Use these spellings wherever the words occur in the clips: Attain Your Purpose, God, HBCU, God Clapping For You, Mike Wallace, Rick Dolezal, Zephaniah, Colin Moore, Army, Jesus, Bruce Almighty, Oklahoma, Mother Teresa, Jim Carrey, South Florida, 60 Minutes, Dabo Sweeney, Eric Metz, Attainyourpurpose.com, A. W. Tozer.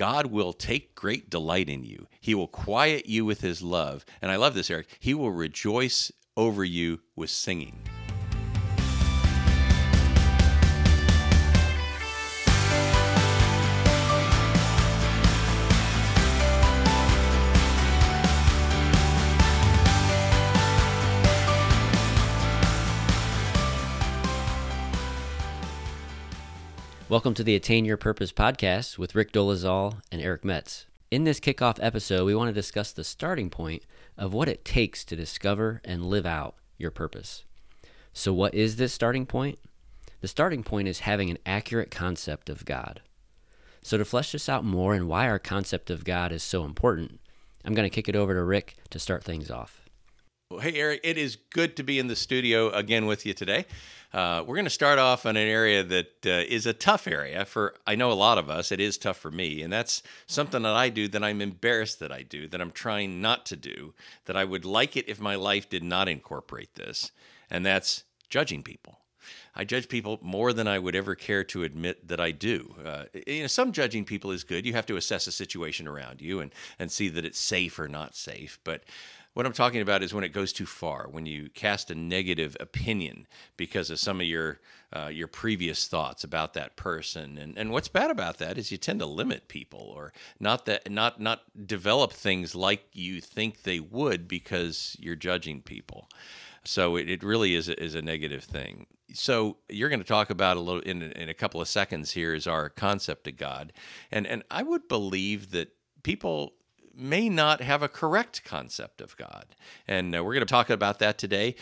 God will take great delight in you. He will quiet you with his love. And I love this, Eric. He will rejoice over you with singing. Welcome to the Attain Your Purpose podcast with Rick Dolezal and Eric Metz. In this kickoff episode, we want to discuss the starting point of what it takes to discover and live out your purpose. So what is this starting point? The starting point is having an accurate concept of God. So to flesh this out more and why our concept of God is so important, I'm going to kick it over to Rick to start things off. Well, hey, Eric, it is good to be in the studio again with you today. We're going to start off on an area that is a tough area for, I know, a lot of us. It is tough for me, and that's something that I do that I'm embarrassed that I do, that I'm trying not to do, that I would like it if my life did not incorporate this, and that's judging people. I judge people more than I would ever care to admit that I do. Some judging people is good. You have to assess a situation around you and see that it's safe or not safe, but what I'm talking about is when it goes too far, when you cast a negative opinion because of some of your previous thoughts about that person. And what's bad about that is you tend to limit people or not develop things like you think they would because you're judging people. So it really is a negative thing. So you're going to talk about a little in a couple of seconds here is our concept of God. And I would believe that people may not have a correct concept of God. And we're going to talk about that today.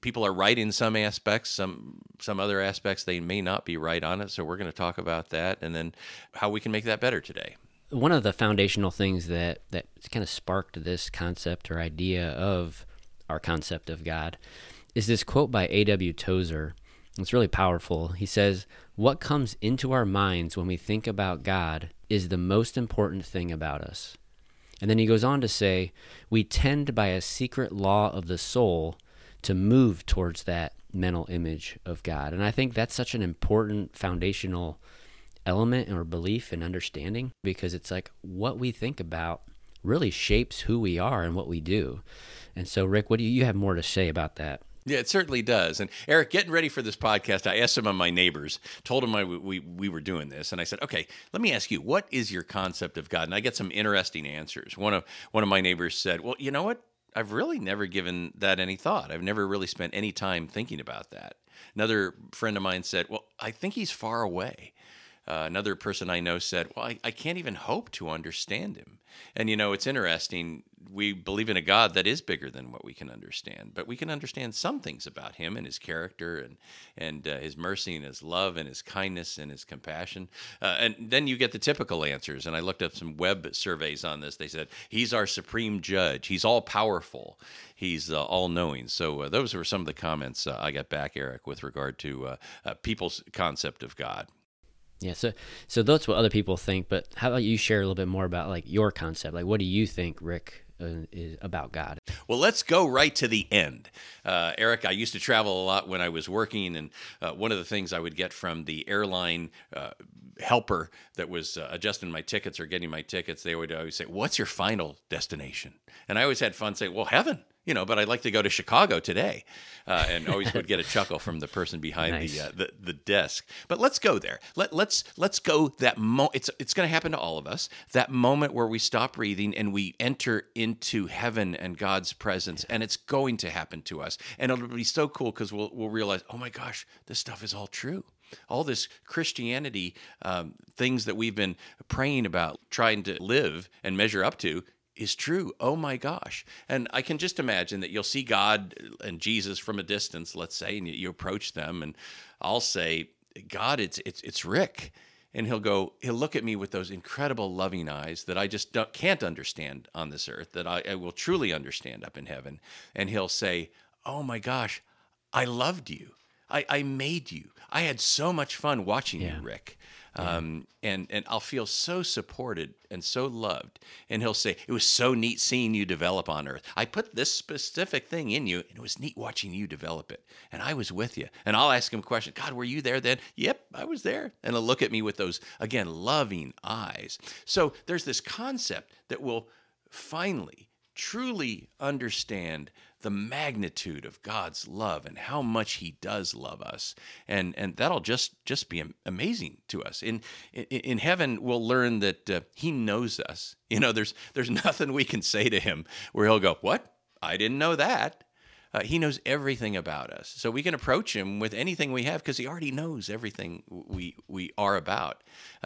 People are right in some aspects, some other aspects they may not be right on it. So we're going to talk about that and then how we can make that better today. One of the foundational things that kind of sparked this concept or idea of our concept of God is this quote by A. W. Tozer. It's really powerful. He says, "What comes into our minds when we think about God is the most important thing about us." And then he goes on to say, we tend by a secret law of the soul to move towards that mental image of God. And I think that's such an important foundational element or belief and understanding, because it's like what we think about really shapes who we are and what we do. And so, Rick, what do you have more to say about that? Yeah, it certainly does. And Eric, getting ready for this podcast, I asked some of my neighbors, told them we were doing this, and I said, okay, let me ask you, what is your concept of God? And I get some interesting answers. One of my neighbors said, well, you know what? I've really never given that any thought. I've never really spent any time thinking about that. Another friend of mine said, well, I think he's far away. Another person I know said, well, I can't even hope to understand him. And, you know, it's interesting. We believe in a God that is bigger than what we can understand, but we can understand some things about him and his character and his mercy and his love and his kindness and his compassion. And then you get the typical answers. And I looked up some web surveys on this. They said, he's our supreme judge. He's all-powerful. He's all-knowing. So those were some of the comments I got back, Eric, with regard to people's concept of God. Yeah, so that's what other people think, but how about you share a little bit more about like your concept? Like, what do you think, Rick, is about God? Well, let's go right to the end. Eric, I used to travel a lot when I was working, and one of the things I would get from the airline helper that was adjusting my tickets or getting my tickets, they would always say, what's your final destination? And I always had fun saying, well, heaven. You know, but I'd like to go to Chicago today, and always would get a chuckle from the person behind nice. the desk. But let's go there. Let's go that moment. It's going to happen to all of us. That moment where we stop breathing and we enter into heaven and God's presence, and it's going to happen to us. And it'll be so cool because we'll realize, oh my gosh, this stuff is all true. All this Christianity, things that we've been praying about, trying to live and measure up to, is true. Oh my gosh. And I can just imagine that you'll see God and Jesus from a distance, let's say, and you approach them and I'll say, God, it's Rick. And he'll look at me with those incredible loving eyes that I just can't understand on this earth, that I will truly understand up in heaven. And he'll say, oh my gosh, I loved you. I made you. I had so much fun watching you, Rick. And I'll feel so supported and so loved. And he'll say, it was so neat seeing you develop on earth. I put this specific thing in you, and it was neat watching you develop it. And I was with you. And I'll ask him a question. God, were you there then? Yep, I was there. And he'll look at me with those, again, loving eyes. So there's this concept that will finally truly understand the magnitude of God's love and how much he does love us. And that'll just be amazing to us. In heaven, we'll learn that he knows us. You know, there's nothing we can say to him where he'll go, what? I didn't know that. He knows everything about us. So we can approach him with anything we have because he already knows everything we are about.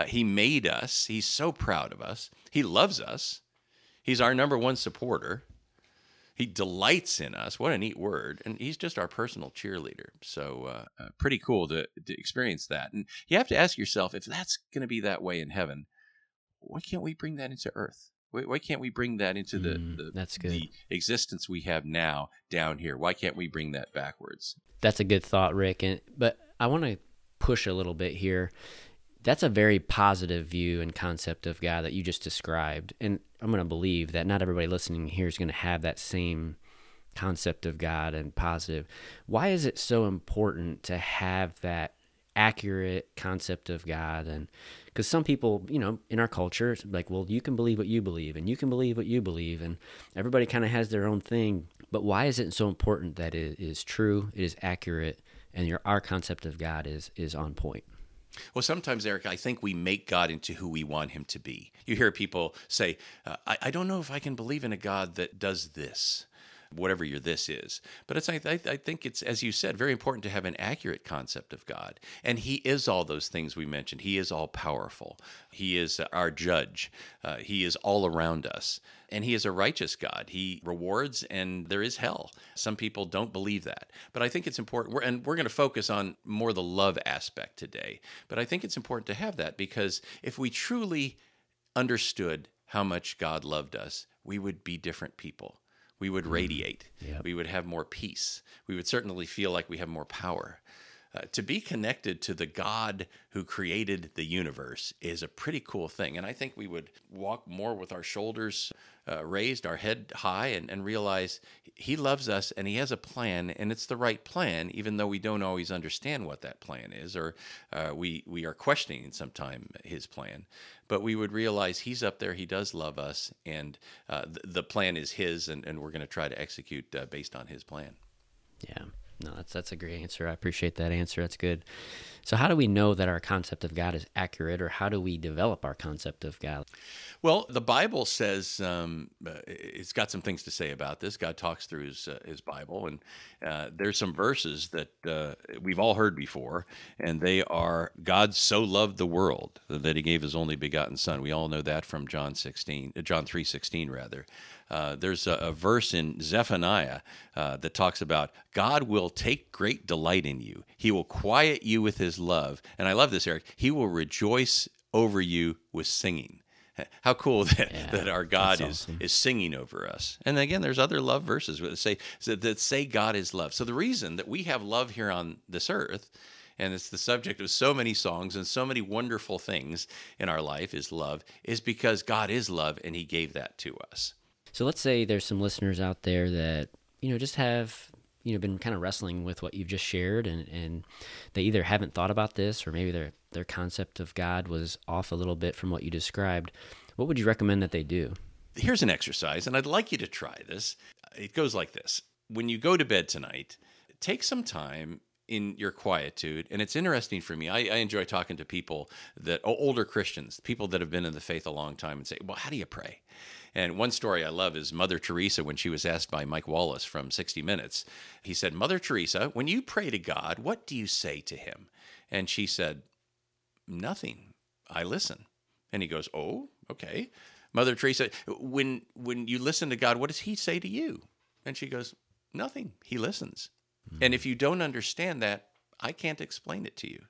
He made us. He's so proud of us. He loves us. He's our number one supporter. He delights in us. What a neat word. And he's just our personal cheerleader. So pretty cool to experience that. And you have to ask yourself, if that's going to be that way in heaven, why can't we bring that into earth? Why can't we bring that into the existence we have now down here? Why can't we bring that backwards? That's a good thought, Rick. But I want to push a little bit here. That's a very positive view and concept of God that you just described. And I'm going to believe that not everybody listening here is going to have that same concept of God and positive. Why is it so important to have that accurate concept of God? And because some people, you know, in our culture, it's like, well, you can believe what you believe and you can believe what you believe. And everybody kind of has their own thing. But why is it so important that it is true, it is accurate, and our concept of God is on point? Well, sometimes, Eric, I think we make God into who we want him to be. You hear people say, I don't know if I can believe in a God that does this, whatever your this is. But I think it's, as you said, very important to have an accurate concept of God. And he is all those things we mentioned. He is all powerful. He is our judge. He is all around us. And he is a righteous God. He rewards, and there is hell. Some people don't believe that. But I think it's important, we're going to focus on more the love aspect today. But I think it's important to have that, because if we truly understood how much God loved us, we would be different people. We would radiate. Yep. We would have more peace. We would certainly feel like we have more power. To be connected to the God who created the universe is a pretty cool thing. And I think we would walk more with our shoulders raised, our head high, and realize he loves us and he has a plan, and it's the right plan, even though we don't always understand what that plan is, or we are questioning sometime his plan. But we would realize he's up there, he does love us, and the plan is his, and we're going to try to execute based on his plan. Yeah. No, that's a great answer. I appreciate that answer. That's good. So how do we know that our concept of God is accurate, or how do we develop our concept of God? Well, the Bible says, it's got some things to say about this. God talks through his Bible, and there's some verses that we've all heard before, and they are, God so loved the world that he gave his only begotten son. We all know that from John 3:16 rather. There's a verse in Zephaniah that talks about, God will take great delight in you. He will quiet you with his love. And I love this, Eric. He will rejoice over you with singing. How cool that our God is singing over us. And again, there's other love verses that say God is love. So the reason that we have love here on this earth, and it's the subject of so many songs and so many wonderful things in our life, is love, is because God is love and he gave that to us. So let's say there's some listeners out there that, you know, just have, you know, been kind of wrestling with what you've just shared, and they either haven't thought about this, or maybe their concept of God was off a little bit from what you described. What would you recommend that they do? Here's an exercise, and I'd like you to try this. It goes like this. When you go to bed tonight, take some time in your quietude, and it's interesting for me. I enjoy talking to people that older Christians, people that have been in the faith a long time, and say, well, how do you pray? And one story I love is Mother Teresa, when she was asked by Mike Wallace from 60 Minutes. He said, Mother Teresa, when you pray to God, what do you say to him? And she said, nothing. I listen. And he goes, oh, okay. Mother Teresa, when you listen to God, what does he say to you? And she goes, nothing. He listens. Mm-hmm. And if you don't understand that, I can't explain it to you.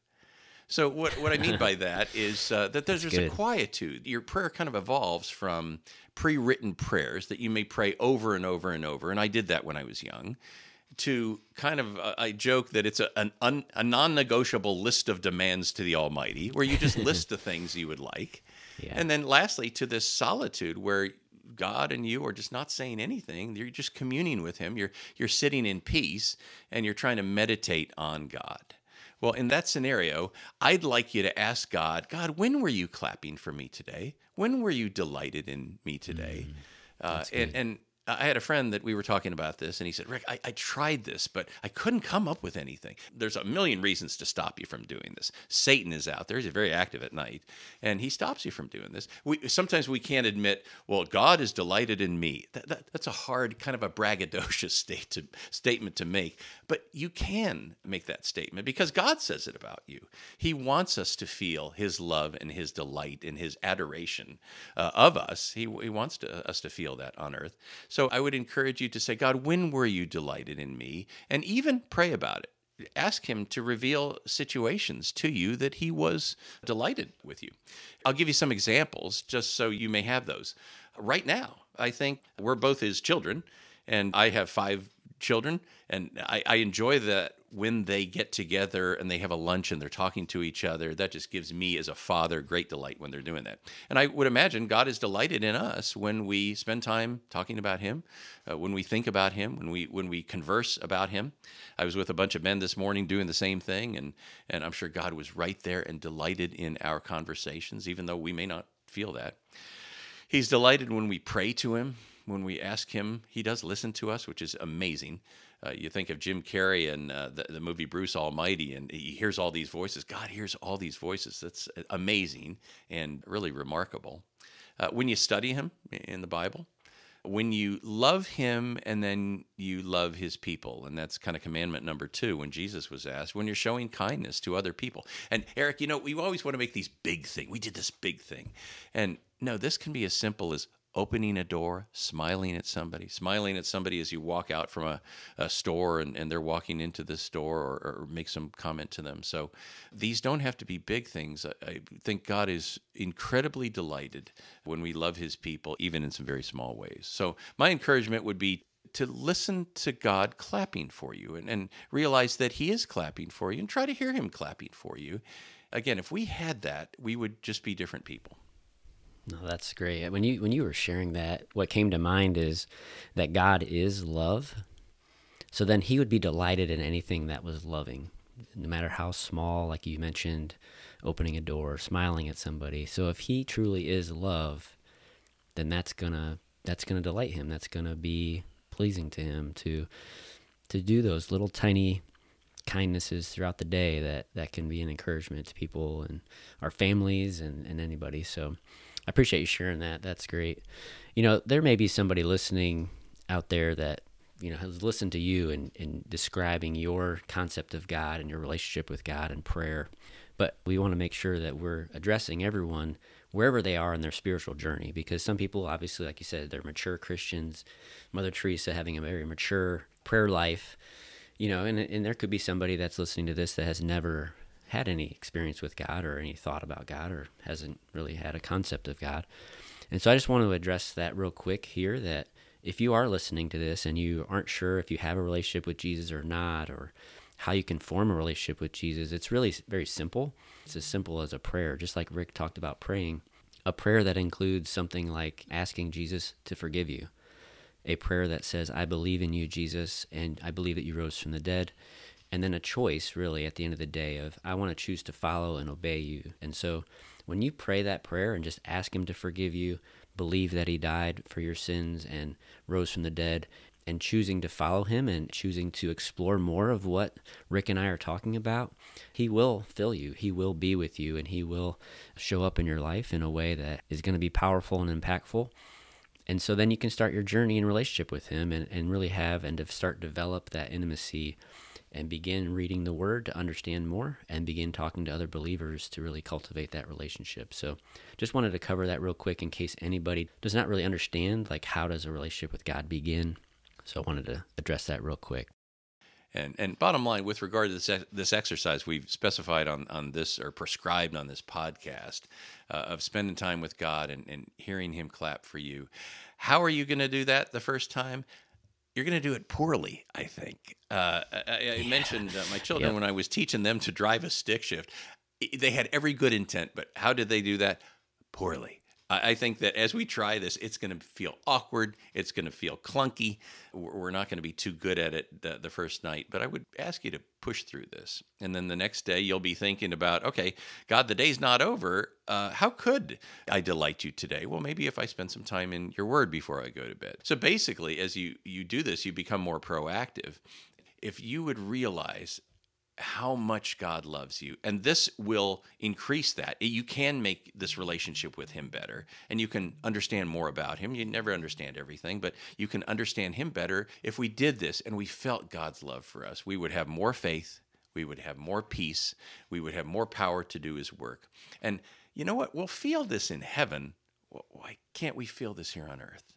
So what I mean by that is that there's a quietude. Your prayer kind of evolves from pre-written prayers that you may pray over and over and over, and I did that when I was young, to kind of I joke that it's a non-negotiable list of demands to the Almighty, where you just list the things you would like. Yeah. And then lastly, to this solitude where God and you are just not saying anything. You're just communing with him. You're sitting in peace, and you're trying to meditate on God. Well, in that scenario, I'd like you to ask God, God, when were you clapping for me today? When were you delighted in me today? And I had a friend that we were talking about this, and he said, Rick, I tried this, but I couldn't come up with anything. There's a million reasons to stop you from doing this. Satan is out there. He's very active at night, and he stops you from doing this. Sometimes we can't admit, well, God is delighted in me. That's a hard, kind of a braggadocious statement to make, but you can make that statement because God says it about you. He wants us to feel his love and his delight and his adoration of us. He wants us to feel that on earth. So I would encourage you to say, God, when were you delighted in me? And even pray about it. Ask him to reveal situations to you that he was delighted with you. I'll give you some examples just so you may have those. Right now, I think we're both his children, and I have 5 children, and I enjoy that when they get together and they have a lunch and they're talking to each other. That just gives me as a father great delight when they're doing that. And I would imagine God is delighted in us when we spend time talking about him, when we think about him, when we converse about him. I was with a bunch of men this morning doing the same thing, and I'm sure God was right there and delighted in our conversations, even though we may not feel that. He's delighted when we pray to him. When we ask him, he does listen to us, which is amazing. You think of Jim Carrey and the movie Bruce Almighty, and he hears all these voices. God hears all these voices. That's amazing and really remarkable. When you study him in the Bible, when you love him and then you love his people, and that's kind of commandment number 2 when Jesus was asked, when you're showing kindness to other people. And Eric, we always want to make these big things. We did this big thing. And no, this can be as simple as opening a door, smiling at somebody as you walk out from a store and they're walking into the store, or make some comment to them. So these don't have to be big things. I think God is incredibly delighted when we love his people, even in some very small ways. So my encouragement would be to listen to God clapping for you and realize that he is clapping for you, and try to hear him clapping for you. Again, if we had that, we would just be different people. No, that's great. When you were sharing that, what came to mind is that God is love. So then he would be delighted in anything that was loving, no matter how small, like you mentioned, opening a door, smiling at somebody. So if he truly is love, then that's gonna delight him. That's gonna be pleasing to him to do those little tiny kindnesses throughout the day that can be an encouragement to people and our families and anybody. So I appreciate you sharing that. That's great. There may be somebody listening out there that, has listened to you and describing your concept of God and your relationship with God and prayer. But we want to make sure that we're addressing everyone wherever they are in their spiritual journey, because some people, obviously, like you said, they're mature Christians. Mother Teresa having a very mature prayer life, and there could be somebody that's listening to this that has never had any experience with God or any thought about God or hasn't really had a concept of God. And so I just want to address that real quick here, that if you are listening to this and you aren't sure if you have a relationship with Jesus or not, or how you can form a relationship with Jesus, it's really very simple. It's as simple as a prayer, just like Rick talked about praying, a prayer that includes something like asking Jesus to forgive you, a prayer that says, I believe in you, Jesus, and I believe that you rose from the dead. And then a choice, really, at the end of the day of, I want to choose to follow and obey you. And so when you pray that prayer and just ask him to forgive you, believe that he died for your sins and rose from the dead, and choosing to follow him and choosing to explore more of what Rick and I are talking about, he will fill you, he will be with you, and he will show up in your life in a way that is going to be powerful and impactful. And so then you can start your journey in relationship with him and really have and to start develop that intimacy and begin reading the Word to understand more, and begin talking to other believers to really cultivate that relationship. So just wanted to cover that real quick in case anybody does not really understand, like, how does a relationship with God begin? So I wanted to address that real quick. And bottom line, with regard to this exercise we've specified on this, or prescribed on this podcast, of spending time with God and hearing him clap for you, how are you going to do that the first time? you're going to do it poorly, I think. I mentioned my children when I was teaching them to drive a stick shift. They had every good intent, but how did they do that? Poorly. I think that as we try this, it's going to feel awkward. It's going to feel clunky. We're not going to be too good at it the first night. But I would ask you to push through this. And then the next day, you'll be thinking about, okay, God, the day's not over. How could I delight you today? Well, maybe if I spend some time in your word before I go to bed. So basically, as you do this, you become more proactive. If you would realize how much God loves you. And this will increase that. You can make this relationship with him better, and you can understand more about him. You never understand everything, but you can understand him better. If we did this and we felt God's love for us, we would have more faith, we would have more peace, we would have more power to do his work. And you know what? We'll feel this in heaven. Why can't we feel this here on earth?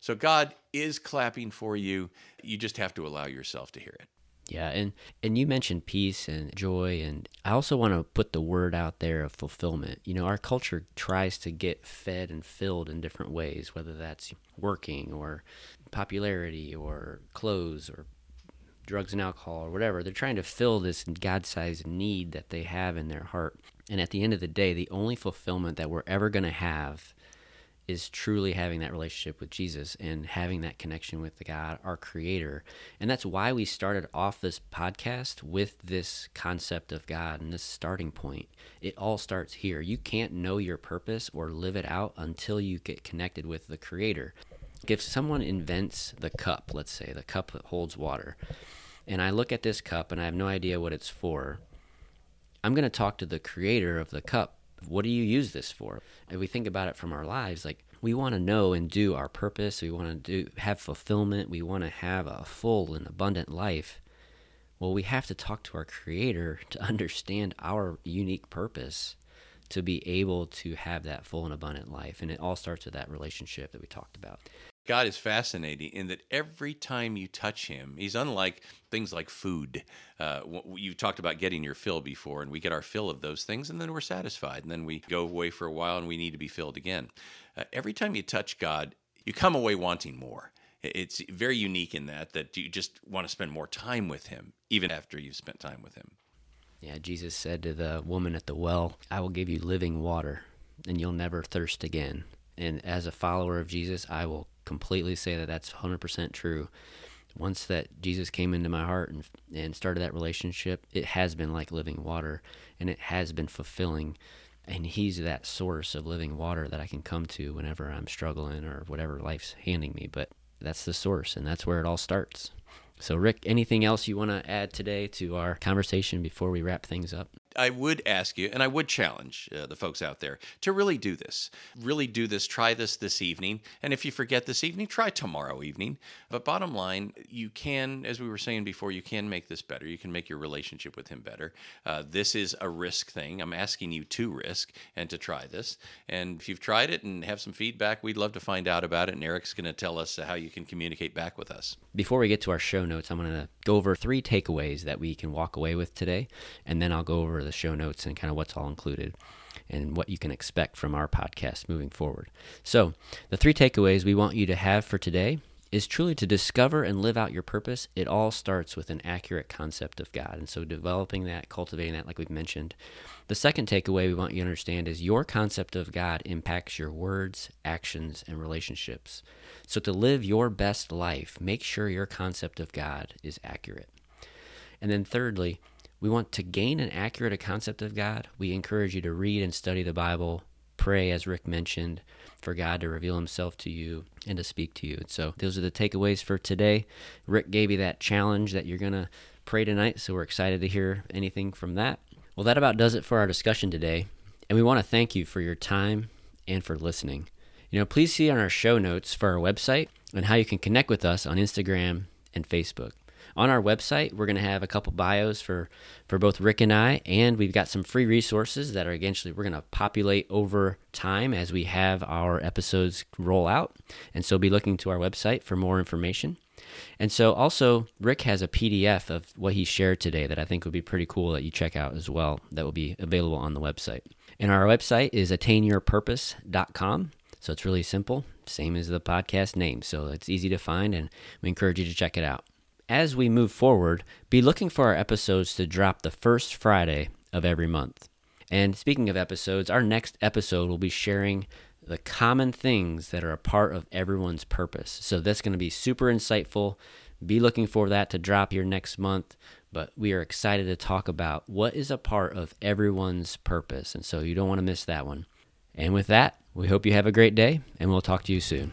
So God is clapping for you. You just have to allow yourself to hear it. Yeah, and you mentioned peace and joy, and I also want to put the word out there of fulfillment. You know, our culture tries to get fed and filled in different ways, whether that's working or popularity or clothes or drugs and alcohol or whatever. They're trying to fill this God-sized need that they have in their heart. And at the end of the day, the only fulfillment that we're ever going to have is truly having that relationship with Jesus and having that connection with the God, our Creator. And that's why we started off this podcast with this concept of God and this starting point. It all starts here. You can't know your purpose or live it out until you get connected with the Creator. If someone invents the cup, let's say, the cup that holds water, and I look at this cup and I have no idea what it's for, I'm going to talk to the Creator of the cup. What do you use this for? If we think about it from our lives, like we want to know and do our purpose. We want to have fulfillment. We want to have a full and abundant life. Well, we have to talk to our Creator to understand our unique purpose to be able to have that full and abundant life. And it all starts with that relationship that we talked about. God is fascinating in that every time you touch him, he's unlike things like food. You talked about getting your fill before, and we get our fill of those things, and then we're satisfied. And then we go away for a while, and we need to be filled again. Every time you touch God, you come away wanting more. It's very unique in that you just want to spend more time with him, even after you've spent time with him. Yeah, Jesus said to the woman at the well, "I will give you living water, and you'll never thirst again." And as a follower of Jesus, I will completely say that that's 100% true. Once that Jesus came into my heart and started that relationship, it has been like living water, and it has been fulfilling. And he's that source of living water that I can come to whenever I'm struggling or whatever life's handing me. But that's the source, and that's where it all starts. So Rick, anything else you want to add today to our conversation before we wrap things up? I would ask you, and I would challenge the folks out there to really do this. Really do this. Try this evening. And if you forget this evening, try tomorrow evening. But bottom line, you can, as we were saying before, you can make this better. You can make your relationship with him better. This is a risk thing. I'm asking you to risk and to try this. And if you've tried it and have some feedback, we'd love to find out about it. And Eric's going to tell us how you can communicate back with us. Before we get to our show notes, I'm going to go over 3 takeaways that we can walk away with today. And then I'll go over the show notes and kind of what's all included and what you can expect from our podcast moving forward. So the 3 takeaways we want you to have for today is truly to discover and live out your purpose. It all starts with an accurate concept of God. And so developing that, cultivating that, like we've mentioned. The second takeaway we want you to understand is your concept of God impacts your words, actions, and relationships. So to live your best life, make sure your concept of God is accurate. And then thirdly, we want to gain an accurate concept of God. We encourage you to read and study the Bible, pray, as Rick mentioned, for God to reveal himself to you and to speak to you. And so those are the takeaways for today. Rick gave you that challenge that you're going to pray tonight, so we're excited to hear anything from that. Well, that about does it for our discussion today, and we want to thank you for your time and for listening. You know, please see on our show notes for our website and how you can connect with us on Instagram and Facebook. On our website, we're going to have a couple bios for both Rick and I, and we've got some free resources that are eventually we're going to populate over time as we have our episodes roll out. And so be looking to our website for more information. And so also, Rick has a PDF of what he shared today that I think would be pretty cool that you check out as well that will be available on the website. And our website is attainyourpurpose.com. So it's really simple, same as the podcast name. So it's easy to find, and we encourage you to check it out. As we move forward, be looking for our episodes to drop the first Friday of every month. And speaking of episodes, our next episode will be sharing the common things that are a part of everyone's purpose. So that's going to be super insightful. Be looking for that to drop here next month. But we are excited to talk about what is a part of everyone's purpose. And so you don't want to miss that one. And with that, we hope you have a great day, and we'll talk to you soon.